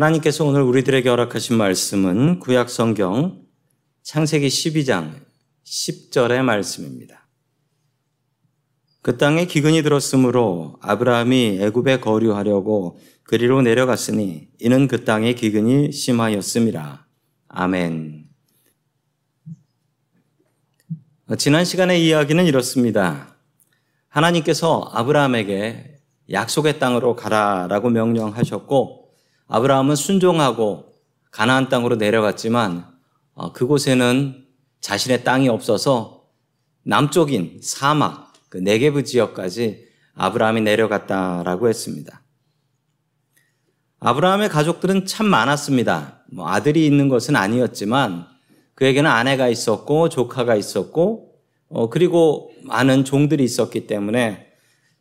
하나님께서 오늘 우리들에게 허락하신 말씀은 구약성경 창세기 12장 10절의 말씀입니다. 그 땅에 기근이 들었으므로 아브라함이 애굽에 거류하려고 그리로 내려갔으니 이는 그 땅에 기근이 심하였음이라. 아멘. 지난 시간의 이야기는 이렇습니다. 하나님께서 아브라함에게 약속의 땅으로 가라라고 명령하셨고 아브라함은 순종하고 가나안 땅으로 내려갔지만 그곳에는 자신의 땅이 없어서 남쪽인 사막, 그 네게브 지역까지 아브라함이 내려갔다라고 했습니다. 아브라함의 가족들은 참 많았습니다. 뭐 아들이 있는 것은 아니었지만 그에게는 아내가 있었고 조카가 있었고 그리고 많은 종들이 있었기 때문에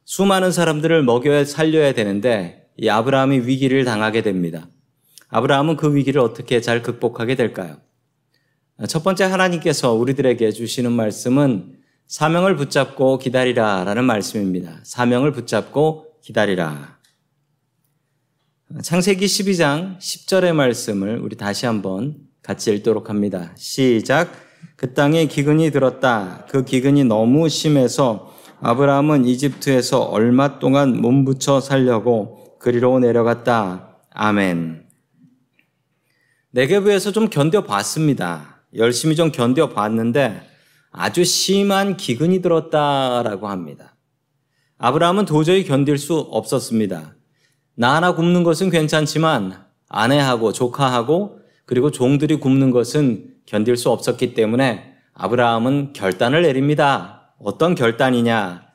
수많은 사람들을 먹여 살려야 되는데 이 아브라함이 위기를 당하게 됩니다. 아브라함은 그 위기를 어떻게 잘 극복하게 될까요? 첫 번째 하나님께서 우리들에게 주시는 말씀은 사명을 붙잡고 기다리라 라는 말씀입니다. 사명을 붙잡고 기다리라. 창세기 12장 10절의 말씀을 우리 다시 한번 같이 읽도록 합니다. 시작! 그 땅에 기근이 들었다. 그 기근이 너무 심해서 아브라함은 이집트에서 얼마 동안 몸부쳐 살려고 그리로 내려갔다. 아멘. 네게브에서 좀 견뎌봤습니다. 열심히 좀 견뎌봤는데 아주 심한 기근이 들었다라고 합니다. 아브라함은 도저히 견딜 수 없었습니다. 나 하나 굶는 것은 괜찮지만 아내하고 조카하고 그리고 종들이 굶는 것은 견딜 수 없었기 때문에 아브라함은 결단을 내립니다. 어떤 결단이냐?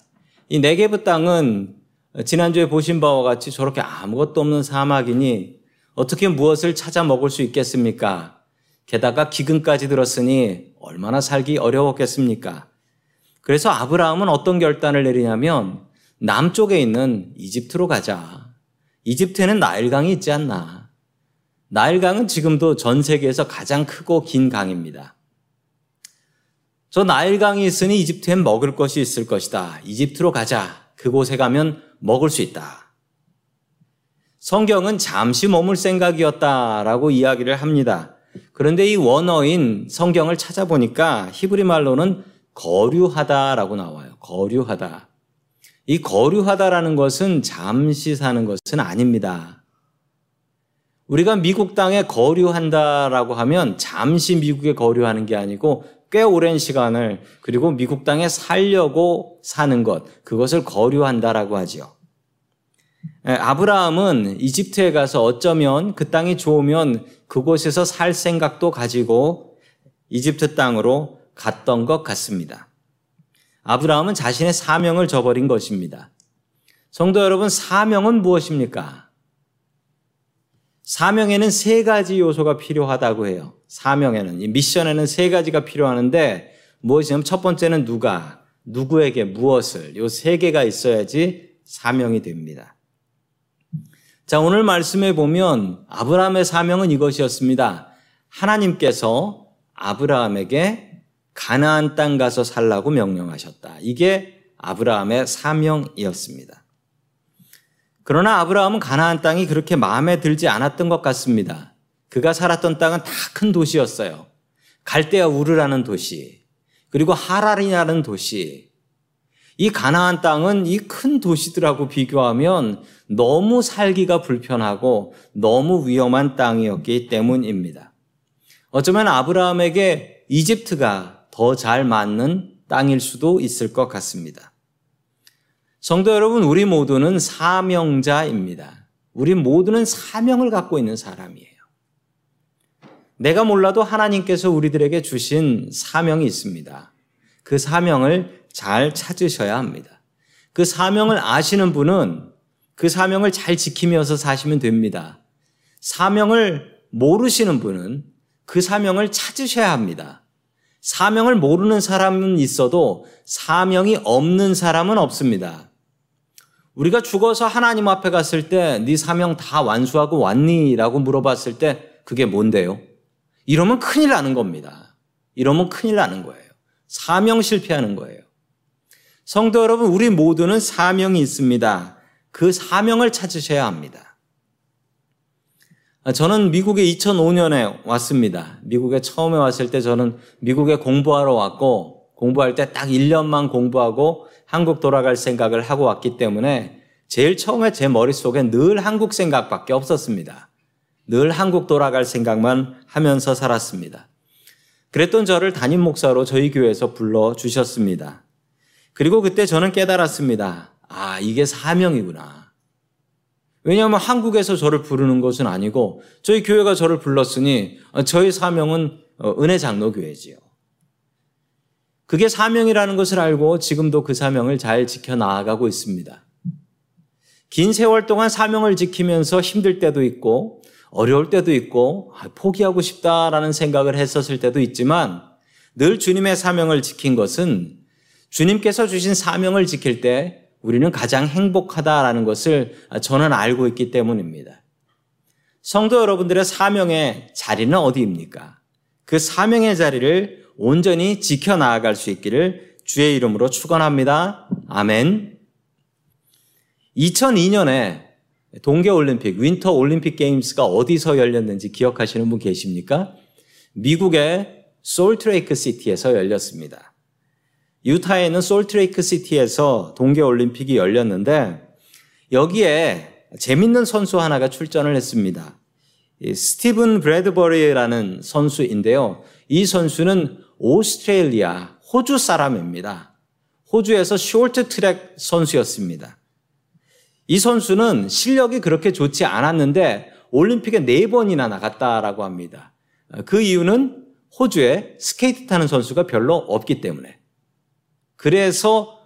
이 네게브 땅은 지난주에 보신 바와 같이 저렇게 아무것도 없는 사막이니 어떻게 무엇을 찾아 먹을 수 있겠습니까? 게다가 기근까지 들었으니 얼마나 살기 어려웠겠습니까? 그래서 아브라함은 어떤 결단을 내리냐면 남쪽에 있는 이집트로 가자. 이집트에는 나일강이 있지 않나. 나일강은 지금도 전 세계에서 가장 크고 긴 강입니다. 저 나일강이 있으니 이집트엔 먹을 것이 있을 것이다. 이집트로 가자. 그곳에 가면 먹을 수 있다. 성경은 잠시 머물 생각이었다라고 이야기를 합니다. 그런데 이 원어인 성경을 찾아보니까 히브리 말로는 거류하다라고 나와요. 거류하다. 이 거류하다라는 것은 잠시 사는 것은 아닙니다. 우리가 미국 땅에 거류한다라고 하면 잠시 미국에 거류하는 게 아니고 꽤 오랜 시간을 그리고 미국 땅에 살려고 사는 것, 그것을 거류한다라고 하지요. 아브라함은 이집트에 가서 어쩌면 그 땅이 좋으면 그곳에서 살 생각도 가지고 이집트 땅으로 갔던 것 같습니다. 아브라함은 자신의 사명을 저버린 것입니다. 성도 여러분, 사명은 무엇입니까? 사명에는 세 가지 요소가 필요하다고 해요. 사명에는, 이 미션에는 세 가지가 필요하는데 무엇이냐면 첫 번째는 누가, 누구에게 무엇을, 요 세 개가 있어야지 사명이 됩니다. 자, 오늘 말씀해 보면 아브라함의 사명은 이것이었습니다. 하나님께서 아브라함에게 가나안 땅 가서 살라고 명령하셨다. 이게 아브라함의 사명이었습니다. 그러나 아브라함은 가나안 땅이 그렇게 마음에 들지 않았던 것 같습니다. 그가 살았던 땅은 다 큰 도시였어요. 갈대아 우르라는 도시, 그리고 하라리냐는 도시. 이 가나안 땅은 이 큰 도시들하고 비교하면 너무 살기가 불편하고 너무 위험한 땅이었기 때문입니다. 어쩌면 아브라함에게 이집트가 더 잘 맞는 땅일 수도 있을 것 같습니다. 성도 여러분, 우리 모두는 사명자입니다. 우리 모두는 사명을 갖고 있는 사람이에요. 내가 몰라도 하나님께서 우리들에게 주신 사명이 있습니다. 그 사명을 잘 찾으셔야 합니다. 그 사명을 아시는 분은 그 사명을 잘 지키면서 사시면 됩니다. 사명을 모르시는 분은 그 사명을 찾으셔야 합니다. 사명을 모르는 사람은 있어도 사명이 없는 사람은 없습니다. 우리가 죽어서 하나님 앞에 갔을 때 네 사명 다 완수하고 왔니? 라고 물어봤을 때 그게 뭔데요? 이러면 큰일 나는 겁니다. 이러면 큰일 나는 거예요. 사명 실패하는 거예요. 성도 여러분, 우리 모두는 사명이 있습니다. 그 사명을 찾으셔야 합니다. 저는 미국에 2005년에 왔습니다. 미국에 처음에 왔을 때 저는 미국에 공부하러 왔고 공부할 때 딱 1년만 공부하고 한국 돌아갈 생각을 하고 왔기 때문에 제일 처음에 제 머릿속에 늘 한국 생각밖에 없었습니다. 늘 한국 돌아갈 생각만 하면서 살았습니다. 그랬던 저를 담임 목사로 저희 교회에서 불러주셨습니다. 그리고 그때 저는 깨달았습니다. 아, 이게 사명이구나. 왜냐하면 한국에서 저를 부르는 것은 아니고 저희 교회가 저를 불렀으니 저희 사명은 은혜 장로교회지요. 그게 사명이라는 것을 알고 지금도 그 사명을 잘 지켜나가고 있습니다. 긴 세월 동안 사명을 지키면서 힘들 때도 있고 어려울 때도 있고 포기하고 싶다라는 생각을 했었을 때도 있지만 늘 주님의 사명을 지킨 것은 주님께서 주신 사명을 지킬 때 우리는 가장 행복하다라는 것을 저는 알고 있기 때문입니다. 성도 여러분들의 사명의 자리는 어디입니까? 그 사명의 자리를 온전히 지켜나아갈 수 있기를 주의 이름으로 축원합니다. 아멘. 2002년에 동계올림픽, 윈터 올림픽 게임스가 어디서 열렸는지 기억하시는 분 계십니까? 미국의 솔트레이크 시티에서 열렸습니다. 유타에 있는 솔트레이크 시티에서 동계올림픽이 열렸는데 여기에 재밌는 선수 하나가 출전을 했습니다. 스티븐 브래드버리라는 선수인데요. 이 선수는 오스트레일리아, 호주 사람입니다. 호주에서 쇼트트랙 선수였습니다. 이 선수는 실력이 그렇게 좋지 않았는데 올림픽에 4번이나 나갔다라고 합니다. 그 이유는 호주에 스케이트 타는 선수가 별로 없기 때문에. 그래서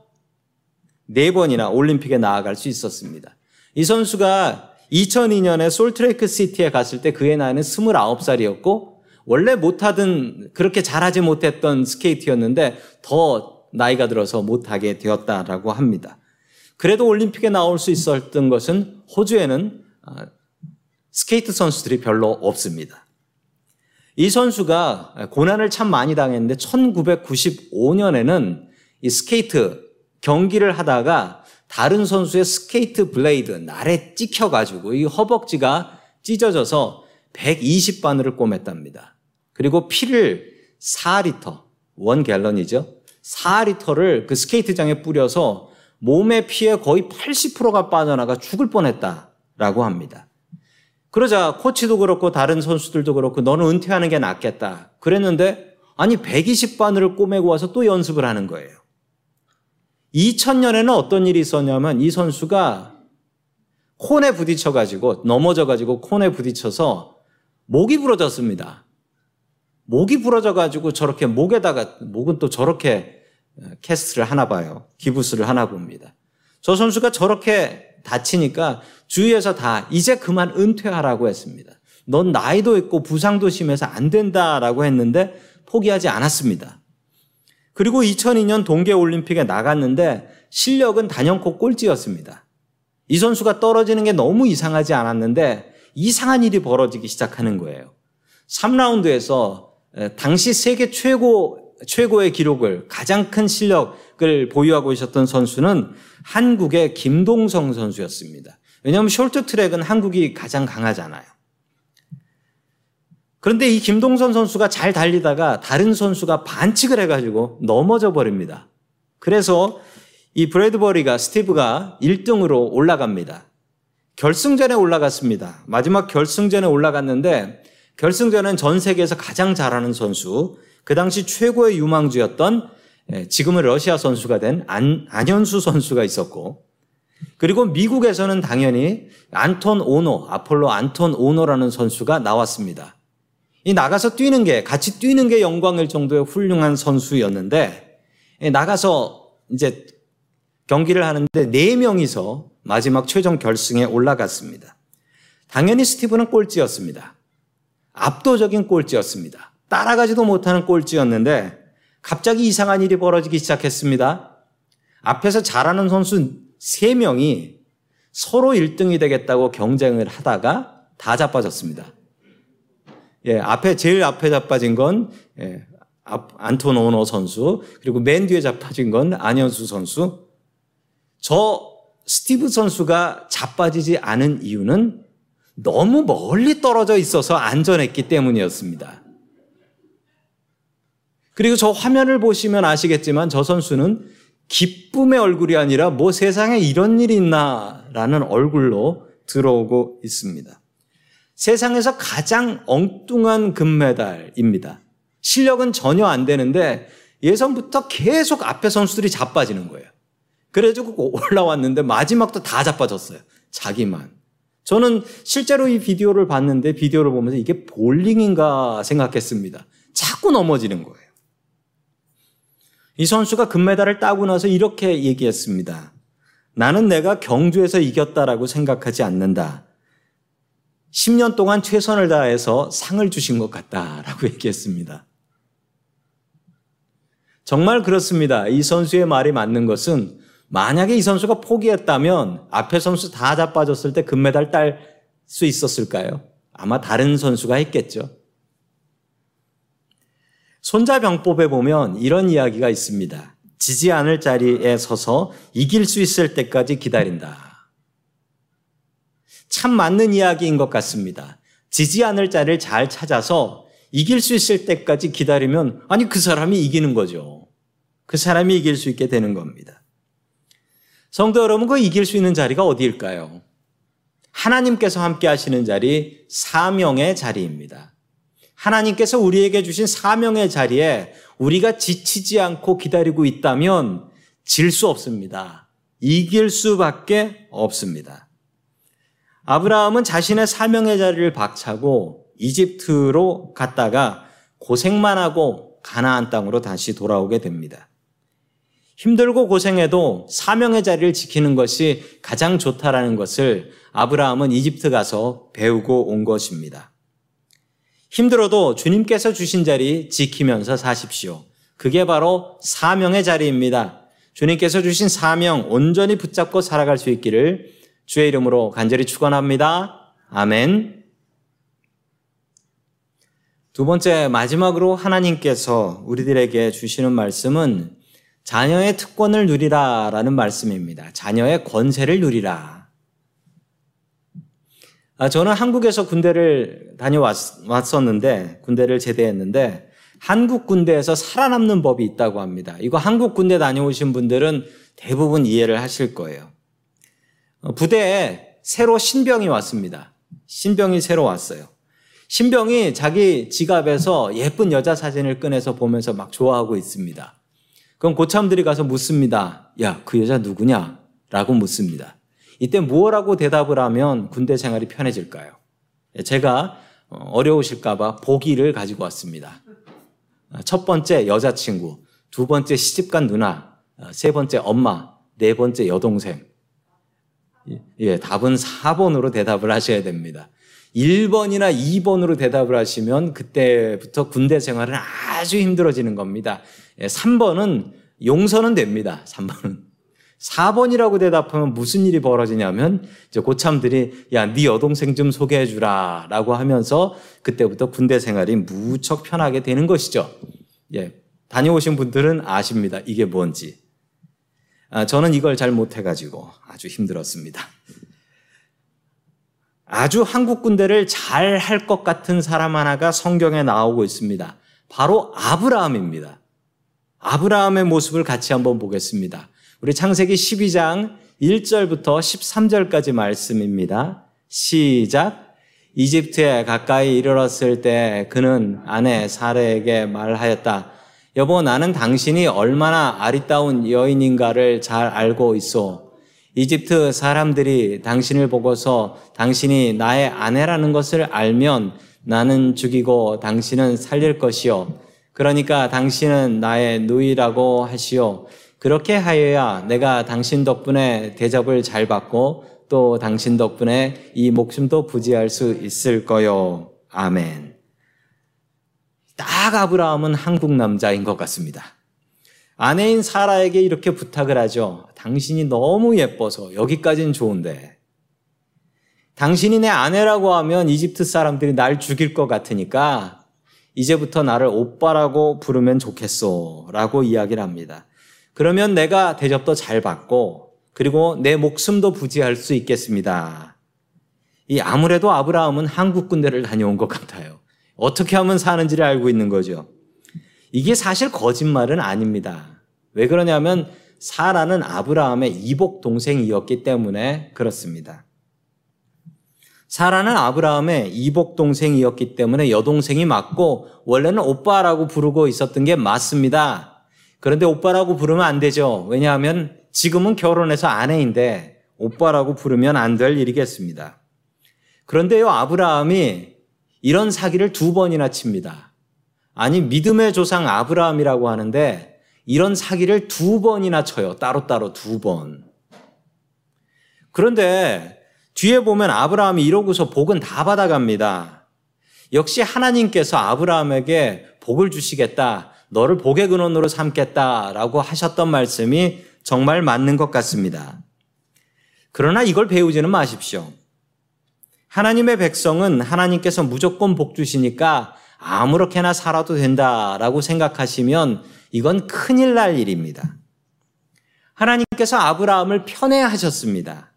4번이나 올림픽에 나아갈 수 있었습니다. 이 선수가 2002년에 솔트레이크 시티에 갔을 때 그의 나이는 29살이었고 원래 못하던, 그렇게 잘하지 못했던 스케이트였는데 더 나이가 들어서 못하게 되었다라고 합니다. 그래도 올림픽에 나올 수 있었던 것은 호주에는 스케이트 선수들이 별로 없습니다. 이 선수가 고난을 참 많이 당했는데 1995년에는 이 스케이트 경기를 하다가 다른 선수의 스케이트 블레이드, 날에 찍혀가지고 이 허벅지가 찢어져서 120바늘을 꿰맸답니다. 그리고 피를 4리터, 1갤런이죠. 4리터를 그 스케이트장에 뿌려서 몸의 피의 거의 80%가 빠져나가 죽을 뻔했다라고 합니다. 그러자 코치도 그렇고 다른 선수들도 그렇고 너는 은퇴하는 게 낫겠다 그랬는데, 아니 120바늘을 꿰매고 와서 또 연습을 하는 거예요. 2000년에는 어떤 일이 있었냐면 이 선수가 콘에 부딪혀가지고, 넘어져가지고 콘에 부딪혀서 목이 부러졌습니다. 목이 부러져가지고 저렇게 목에다가, 목은 또 저렇게 캐스트를 하나 봐요. 기부스를 하나 봅니다. 저 선수가 저렇게 다치니까 주위에서 다 이제 그만 은퇴하라고 했습니다. 넌 나이도 있고 부상도 심해서 안 된다라고 했는데 포기하지 않았습니다. 그리고 2002년 동계올림픽에 나갔는데 실력은 단연코 꼴찌였습니다. 이 선수가 떨어지는 게 너무 이상하지 않았는데 이상한 일이 벌어지기 시작하는 거예요. 3라운드에서 당시 세계 최고의 기록을, 가장 큰 실력을 보유하고 있었던 선수는 한국의 김동성 선수였습니다. 왜냐하면 쇼트트랙은 한국이 가장 강하잖아요. 그런데 이 김동선 선수가 잘 달리다가 다른 선수가 반칙을 해가지고 넘어져 버립니다. 그래서 이 브래드버리가, 스티브가 1등으로 올라갑니다. 결승전에 올라갔습니다. 마지막 결승전에 올라갔는데 결승전은 전 세계에서 가장 잘하는 선수, 그 당시 최고의 유망주였던 지금은 러시아 선수가 된 안현수 선수가 있었고, 그리고 미국에서는 당연히 안톤 오노, 아폴로 안톤 오노라는 선수가 나왔습니다. 이 나가서 뛰는 게, 같이 뛰는 게 영광일 정도의 훌륭한 선수였는데, 나가서 이제 경기를 하는데 4명이서 마지막 최종 결승에 올라갔습니다. 당연히 스티브는 꼴찌였습니다. 압도적인 꼴찌였습니다. 따라가지도 못하는 꼴찌였는데 갑자기 이상한 일이 벌어지기 시작했습니다. 앞에서 잘하는 선수 3명이 서로 1등이 되겠다고 경쟁을 하다가 다 자빠졌습니다. 예, 제일 앞에 자빠진 건 안톤 오노 선수, 그리고 맨 뒤에 자빠진 건 안현수 선수. 저 스티브 선수가 자빠지지 않은 이유는 너무 멀리 떨어져 있어서 안전했기 때문이었습니다. 그리고 저 화면을 보시면 아시겠지만 저 선수는 기쁨의 얼굴이 아니라 뭐 세상에 이런 일이 있나라는 얼굴로 들어오고 있습니다. 세상에서 가장 엉뚱한 금메달입니다. 실력은 전혀 안 되는데 예선부터 계속 앞에 선수들이 자빠지는 거예요. 그래가지고 올라왔는데 마지막도 다 자빠졌어요. 자기만. 저는 실제로 이 비디오를 봤는데, 비디오를 보면서 이게 볼링인가 생각했습니다. 자꾸 넘어지는 거예요. 이 선수가 금메달을 따고 나서 이렇게 얘기했습니다. 나는 내가 경주에서 이겼다라고 생각하지 않는다. 10년 동안 최선을 다해서 상을 주신 것 같다라고 얘기했습니다. 정말 그렇습니다. 이 선수의 말이 맞는 것은, 만약에 이 선수가 포기했다면 앞에 선수 다 자빠졌을 때 금메달 딸 수 있었을까요? 아마 다른 선수가 했겠죠. 손자병법에 보면 이런 이야기가 있습니다. 지지 않을 자리에 서서 이길 수 있을 때까지 기다린다. 참 맞는 이야기인 것 같습니다. 지지 않을 자를 잘 찾아서 이길 수 있을 때까지 기다리면, 아니 그 사람이 이기는 거죠. 그 사람이 이길 수 있게 되는 겁니다. 성도 여러분, 그 이길 수 있는 자리가 어디일까요? 하나님께서 함께 하시는 자리, 사명의 자리입니다. 하나님께서 우리에게 주신 사명의 자리에 우리가 지치지 않고 기다리고 있다면 질 수 없습니다. 이길 수밖에 없습니다. 아브라함은 자신의 사명의 자리를 박차고 이집트로 갔다가 고생만 하고 가나안 땅으로 다시 돌아오게 됩니다. 힘들고 고생해도 사명의 자리를 지키는 것이 가장 좋다라는 것을 아브라함은 이집트 가서 배우고 온 것입니다. 힘들어도 주님께서 주신 자리 지키면서 사십시오. 그게 바로 사명의 자리입니다. 주님께서 주신 사명 온전히 붙잡고 살아갈 수 있기를 주의 이름으로 간절히 축원합니다. 아멘. 두 번째, 마지막으로 하나님께서 우리들에게 주시는 말씀은 자녀의 특권을 누리라라는 말씀입니다. 자녀의 권세를 누리라. 저는 한국에서 군대를 다녀왔었는데, 군대를 제대했는데 한국 군대에서 살아남는 법이 있다고 합니다. 이거 한국 군대 다녀오신 분들은 대부분 이해를 하실 거예요. 부대에 새로 신병이 왔습니다. 신병이 새로 왔어요. 신병이 자기 지갑에서 예쁜 여자 사진을 꺼내서 보면서 막 좋아하고 있습니다. 그럼 고참들이 가서 묻습니다. 야, 그 여자 누구냐? 라고 묻습니다. 이때 뭐라고 대답을 하면 군대 생활이 편해질까요? 제가 어려우실까봐 보기를 가지고 왔습니다. 첫 번째 여자친구, 두 번째 시집간 누나, 세 번째 엄마, 네 번째 여동생. 예, 답은 4번으로 대답을 하셔야 됩니다. 1번이나 2번으로 대답을 하시면 그때부터 군대 생활은 아주 힘들어지는 겁니다. 3번은 용서는 됩니다. 3번은. 4번이라고 대답하면 무슨 일이 벌어지냐면 이제 고참들이 야, 네 여동생 좀 소개해 주라 라고 하면서 그때부터 군대 생활이 무척 편하게 되는 것이죠. 예, 다녀오신 분들은 아십니다. 이게 뭔지. 저는 이걸 잘 못해가지고 아주 힘들었습니다. 아주 한국 군대를 잘 할 것 같은 사람 하나가 성경에 나오고 있습니다. 바로 아브라함입니다. 아브라함의 모습을 같이 한번 보겠습니다. 우리 창세기 12장 1절부터 13절까지 말씀입니다. 시작. 이집트에 가까이 이르렀을 때 그는 아내 사라에게 말하였다. 여보, 나는 당신이 얼마나 아리따운 여인인가를 잘 알고 있소. 이집트 사람들이 당신을 보고서 당신이 나의 아내라는 것을 알면 나는 죽이고 당신은 살릴 것이요. 그러니까 당신은 나의 누이라고 하시오. 그렇게 하여야 내가 당신 덕분에 대접을 잘 받고 또 당신 덕분에 이 목숨도 부지할 수 있을 거요. 아멘. 딱 아브라함은 한국 남자인 것 같습니다. 아내인 사라에게 이렇게 부탁을 하죠. 당신이 너무 예뻐서 여기까지는 좋은데 당신이 내 아내라고 하면 이집트 사람들이 날 죽일 것 같으니까 이제부터 나를 오빠라고 부르면 좋겠소 라고 이야기를 합니다. 그러면 내가 대접도 잘 받고 그리고 내 목숨도 부지할 수 있겠습니다. 이 아무래도 아브라함은 한국 군대를 다녀온 것 같아요. 어떻게 하면 사는지를 알고 있는 거죠. 이게 사실 거짓말은 아닙니다. 왜 그러냐면 사라는 아브라함의 이복 동생이었기 때문에 그렇습니다. 사라는 아브라함의 이복 동생이었기 때문에 여동생이 맞고 원래는 오빠라고 부르고 있었던 게 맞습니다. 그런데 오빠라고 부르면 안 되죠. 왜냐하면 지금은 결혼해서 아내인데 오빠라고 부르면 안 될 일이겠습니다. 그런데요, 아브라함이 이런 사기를 2번이나 칩니다. 아니, 믿음의 조상 아브라함이라고 하는데 이런 사기를 2번이나 쳐요. 따로따로 2번. 그런데 뒤에 보면 아브라함이 이러고서 복은 다 받아갑니다. 역시 하나님께서 아브라함에게 복을 주시겠다, 너를 복의 근원으로 삼겠다라고 하셨던 말씀이 정말 맞는 것 같습니다. 그러나 이걸 배우지는 마십시오. 하나님의 백성은 하나님께서 무조건 복 주시니까 아무렇게나 살아도 된다라고 생각하시면 이건 큰일 날 일입니다. 하나님께서 아브라함을 편애하셨습니다.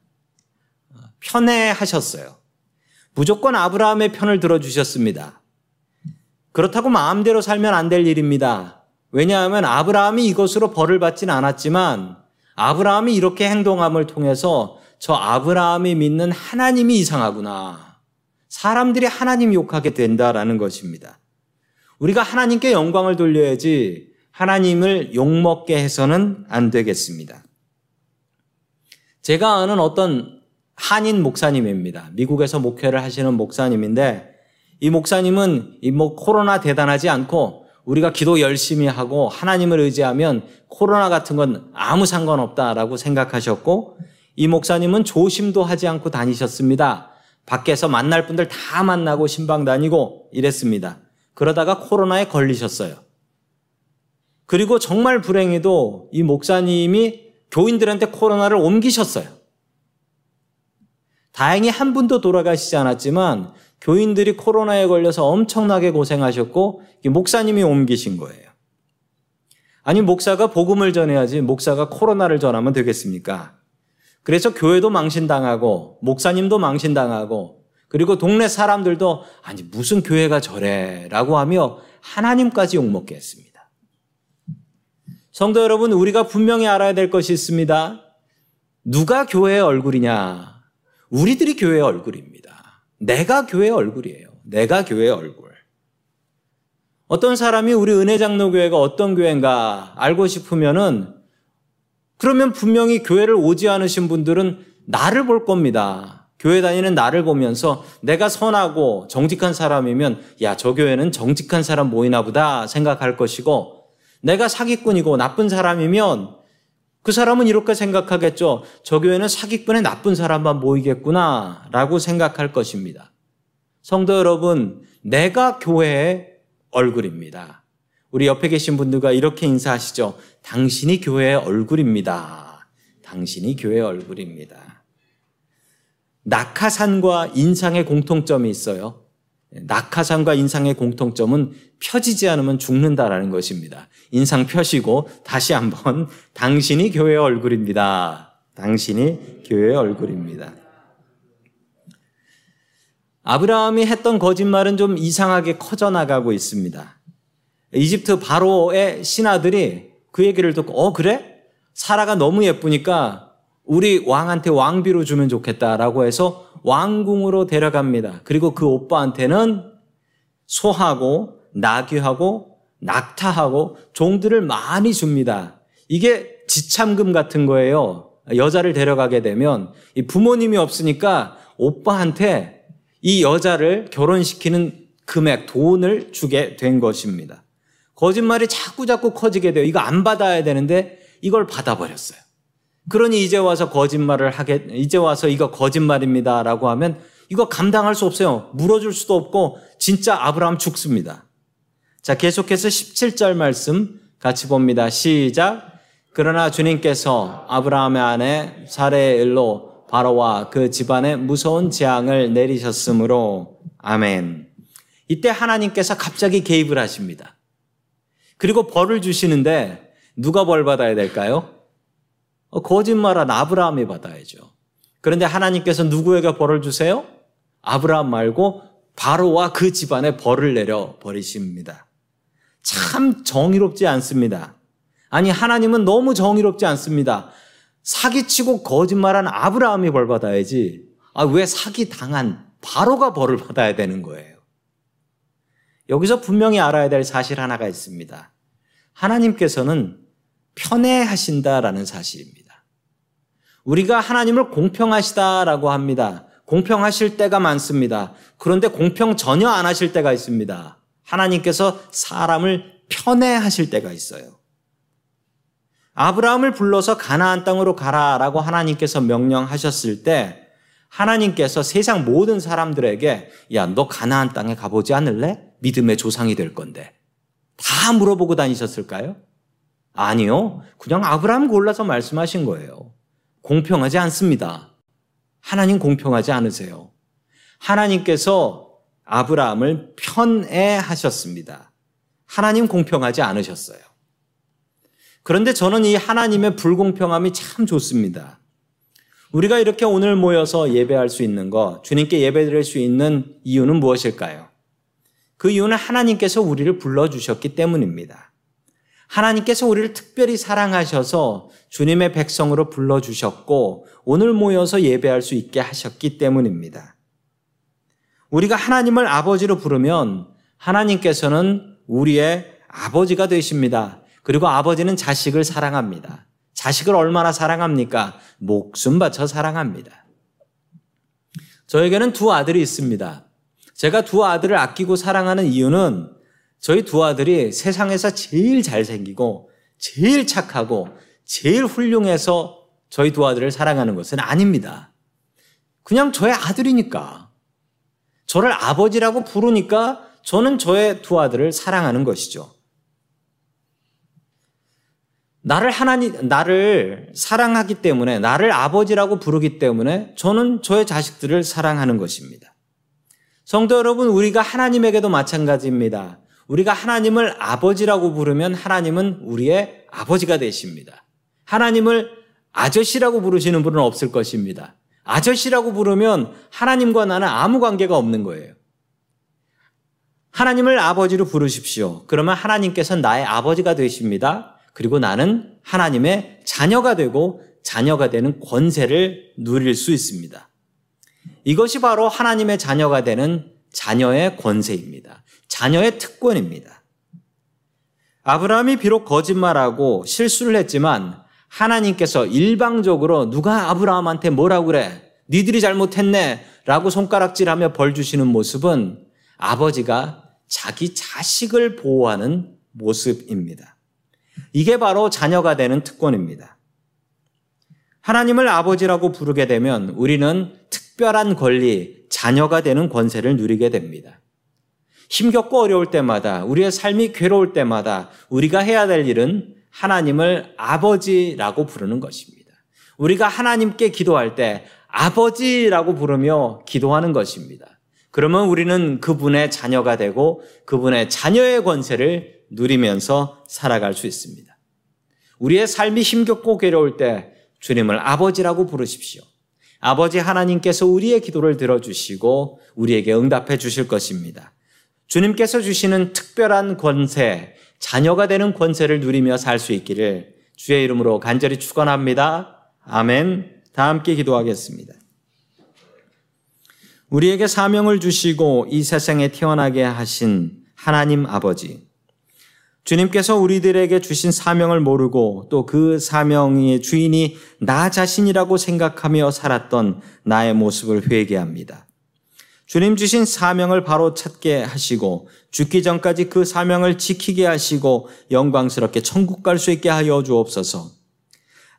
편애하셨어요. 무조건 아브라함의 편을 들어주셨습니다. 그렇다고 마음대로 살면 안 될 일입니다. 왜냐하면 아브라함이 이것으로 벌을 받진 않았지만 아브라함이 이렇게 행동함을 통해서 저 아브라함이 믿는 하나님이 이상하구나, 사람들이 하나님 욕하게 된다라는 것입니다. 우리가 하나님께 영광을 돌려야지 하나님을 욕먹게 해서는 안 되겠습니다. 제가 아는 어떤 한인 목사님입니다. 미국에서 목회를 하시는 목사님인데 이 목사님은 뭐 코로나 대단하지 않고 우리가 기도 열심히 하고 하나님을 의지하면 코로나 같은 건 아무 상관없다라고 생각하셨고 이 목사님은 조심도 하지 않고 다니셨습니다. 밖에서 만날 분들 다 만나고 신방 다니고 이랬습니다. 그러다가 코로나에 걸리셨어요. 그리고 정말 불행히도 이 목사님이 교인들한테 코로나를 옮기셨어요. 다행히 한 분도 돌아가시지 않았지만 교인들이 코로나에 걸려서 엄청나게 고생하셨고 목사님이 옮기신 거예요. 아니 목사가 복음을 전해야지 목사가 코로나를 전하면 되겠습니까? 그래서 교회도 망신당하고 목사님도 망신당하고 그리고 동네 사람들도 아니 무슨 교회가 저래라고 하며 하나님까지 욕먹게 했습니다. 성도 여러분, 우리가 분명히 알아야 될 것이 있습니다. 누가 교회의 얼굴이냐? 우리들이 교회의 얼굴입니다. 내가 교회의 얼굴이에요. 내가 교회의 얼굴. 어떤 사람이 우리 은혜장로교회가 어떤 교회인가 알고 싶으면은 그러면 분명히 교회를 오지 않으신 분들은 나를 볼 겁니다. 교회 다니는 나를 보면서 내가 선하고 정직한 사람이면 야, 저 교회는 정직한 사람 모이나 보다 생각할 것이고 내가 사기꾼이고 나쁜 사람이면 그 사람은 이렇게 생각하겠죠. 저 교회는 사기꾼의 나쁜 사람만 모이겠구나 라고 생각할 것입니다. 성도 여러분, 내가 교회의 얼굴입니다. 우리 옆에 계신 분들과 이렇게 인사하시죠. 당신이 교회의 얼굴입니다. 당신이 교회의 얼굴입니다. 낙하산과 인상의 공통점이 있어요. 낙하산과 인상의 공통점은 펴지지 않으면 죽는다라는 것입니다. 인상 펴시고 다시 한번 당신이 교회의 얼굴입니다. 당신이 교회의 얼굴입니다. 아브라함이 했던 거짓말은 좀 이상하게 커져나가고 있습니다. 이집트 바로의 신하들이 그 얘기를 듣고 그래? 사라가 너무 예쁘니까 우리 왕한테 왕비로 주면 좋겠다라고 해서 왕궁으로 데려갑니다. 그리고 그 오빠한테는 소하고 나귀하고 낙타하고 종들을 많이 줍니다. 이게 지참금 같은 거예요. 여자를 데려가게 되면 이 부모님이 없으니까 오빠한테 이 여자를 결혼시키는 금액, 돈을 주게 된 것입니다. 거짓말이 자꾸 커지게 돼요. 이거 안 받아야 되는데 이걸 받아버렸어요. 그러니 이제 와서 이거 거짓말입니다라고 하면 이거 감당할 수 없어요. 물어줄 수도 없고 진짜 아브라함 죽습니다. 자, 계속해서 17절 말씀 같이 봅니다. 시작. 그러나 주님께서 아브라함의 아내 사레의 일로 바로와 그 집안에 무서운 재앙을 내리셨으므로. 아멘. 이때 하나님께서 갑자기 개입을 하십니다. 그리고 벌을 주시는데 누가 벌 받아야 될까요? 거짓말한 아브라함이 받아야죠. 그런데 하나님께서 누구에게 벌을 주세요? 아브라함 말고 바로와 그 집안에 벌을 내려버리십니다. 참 정의롭지 않습니다. 아니 하나님은 너무 정의롭지 않습니다. 사기치고 거짓말한 아브라함이 벌 받아야지 왜 사기당한 바로가 벌을 받아야 되는 거예요. 여기서 분명히 알아야 될 사실 하나가 있습니다. 하나님께서는 편애하신다라는 사실입니다. 우리가 하나님을 공평하시다라고 합니다. 공평하실 때가 많습니다. 그런데 공평 전혀 안 하실 때가 있습니다. 하나님께서 사람을 편애하실 때가 있어요. 아브라함을 불러서 가나안 땅으로 가라라고 하나님께서 명령하셨을 때 하나님께서 세상 모든 사람들에게 야, 너 가나안 땅에 가보지 않을래? 믿음의 조상이 될 건데. 다 물어보고 다니셨을까요? 아니요. 그냥 아브라함 골라서 말씀하신 거예요. 공평하지 않습니다. 하나님 공평하지 않으세요. 하나님께서 아브라함을 편애하셨습니다. 하나님 공평하지 않으셨어요. 그런데 저는 이 하나님의 불공평함이 참 좋습니다. 우리가 이렇게 오늘 모여서 예배할 수 있는 것, 주님께 예배드릴 수 있는 이유는 무엇일까요? 그 이유는 하나님께서 우리를 불러주셨기 때문입니다. 하나님께서 우리를 특별히 사랑하셔서 주님의 백성으로 불러주셨고 오늘 모여서 예배할 수 있게 하셨기 때문입니다. 우리가 하나님을 아버지로 부르면 하나님께서는 우리의 아버지가 되십니다. 그리고 아버지는 자식을 사랑합니다. 자식을 얼마나 사랑합니까? 목숨 바쳐 사랑합니다. 저에게는 두 아들이 있습니다. 제가 두 아들을 아끼고 사랑하는 이유는 저희 두 아들이 세상에서 제일 잘생기고 제일 착하고 제일 훌륭해서 저희 두 아들을 사랑하는 것은 아닙니다. 그냥 저의 아들이니까, 저를 아버지라고 부르니까 저는 저의 두 아들을 사랑하는 것이죠. 나를 사랑하기 때문에, 나를 아버지라고 부르기 때문에 저는 저의 자식들을 사랑하는 것입니다. 성도 여러분, 우리가 하나님에게도 마찬가지입니다. 우리가 하나님을 아버지라고 부르면 하나님은 우리의 아버지가 되십니다. 하나님을 아저씨라고 부르시는 분은 없을 것입니다. 아저씨라고 부르면 하나님과 나는 아무 관계가 없는 거예요. 하나님을 아버지로 부르십시오. 그러면 하나님께서는 나의 아버지가 되십니다. 그리고 나는 하나님의 자녀가 되고 자녀가 되는 권세를 누릴 수 있습니다. 이것이 바로 하나님의 자녀가 되는 자녀의 권세입니다. 자녀의 특권입니다. 아브라함이 비록 거짓말하고 실수를 했지만 하나님께서 일방적으로 누가 아브라함한테 뭐라고 그래? 니들이 잘못했네 라고 손가락질하며 벌 주시는 모습은 아버지가 자기 자식을 보호하는 모습입니다. 이게 바로 자녀가 되는 특권입니다. 하나님을 아버지라고 부르게 되면 우리는 특별한 권리, 자녀가 되는 권세를 누리게 됩니다. 힘겹고 어려울 때마다, 우리의 삶이 괴로울 때마다 우리가 해야 될 일은 하나님을 아버지라고 부르는 것입니다. 우리가 하나님께 기도할 때 아버지라고 부르며 기도하는 것입니다. 그러면 우리는 그분의 자녀가 되고 그분의 자녀의 권세를 누리면서 살아갈 수 있습니다. 우리의 삶이 힘겹고 괴로울 때 주님을 아버지라고 부르십시오. 아버지 하나님께서 우리의 기도를 들어주시고 우리에게 응답해 주실 것입니다. 주님께서 주시는 특별한 권세, 자녀가 되는 권세를 누리며 살 수 있기를 주의 이름으로 간절히 축원합니다. 아멘. 다 함께 기도하겠습니다. 우리에게 사명을 주시고 이 세상에 태어나게 하신 하나님 아버지, 주님께서 우리들에게 주신 사명을 모르고 또 그 사명의 주인이 나 자신이라고 생각하며 살았던 나의 모습을 회개합니다. 주님 주신 사명을 바로 찾게 하시고 죽기 전까지 그 사명을 지키게 하시고 영광스럽게 천국 갈 수 있게 하여 주옵소서.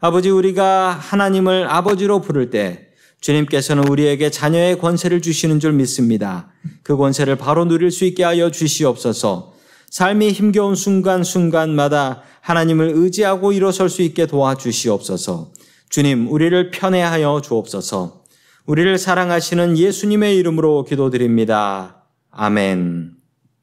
아버지, 우리가 하나님을 아버지로 부를 때 주님께서는 우리에게 자녀의 권세를 주시는 줄 믿습니다. 그 권세를 바로 누릴 수 있게 하여 주시옵소서. 삶이 힘겨운 순간순간마다 하나님을 의지하고 일어설 수 있게 도와주시옵소서. 주님, 우리를 편애하여 주옵소서. 우리를 사랑하시는 예수님의 이름으로 기도드립니다. 아멘.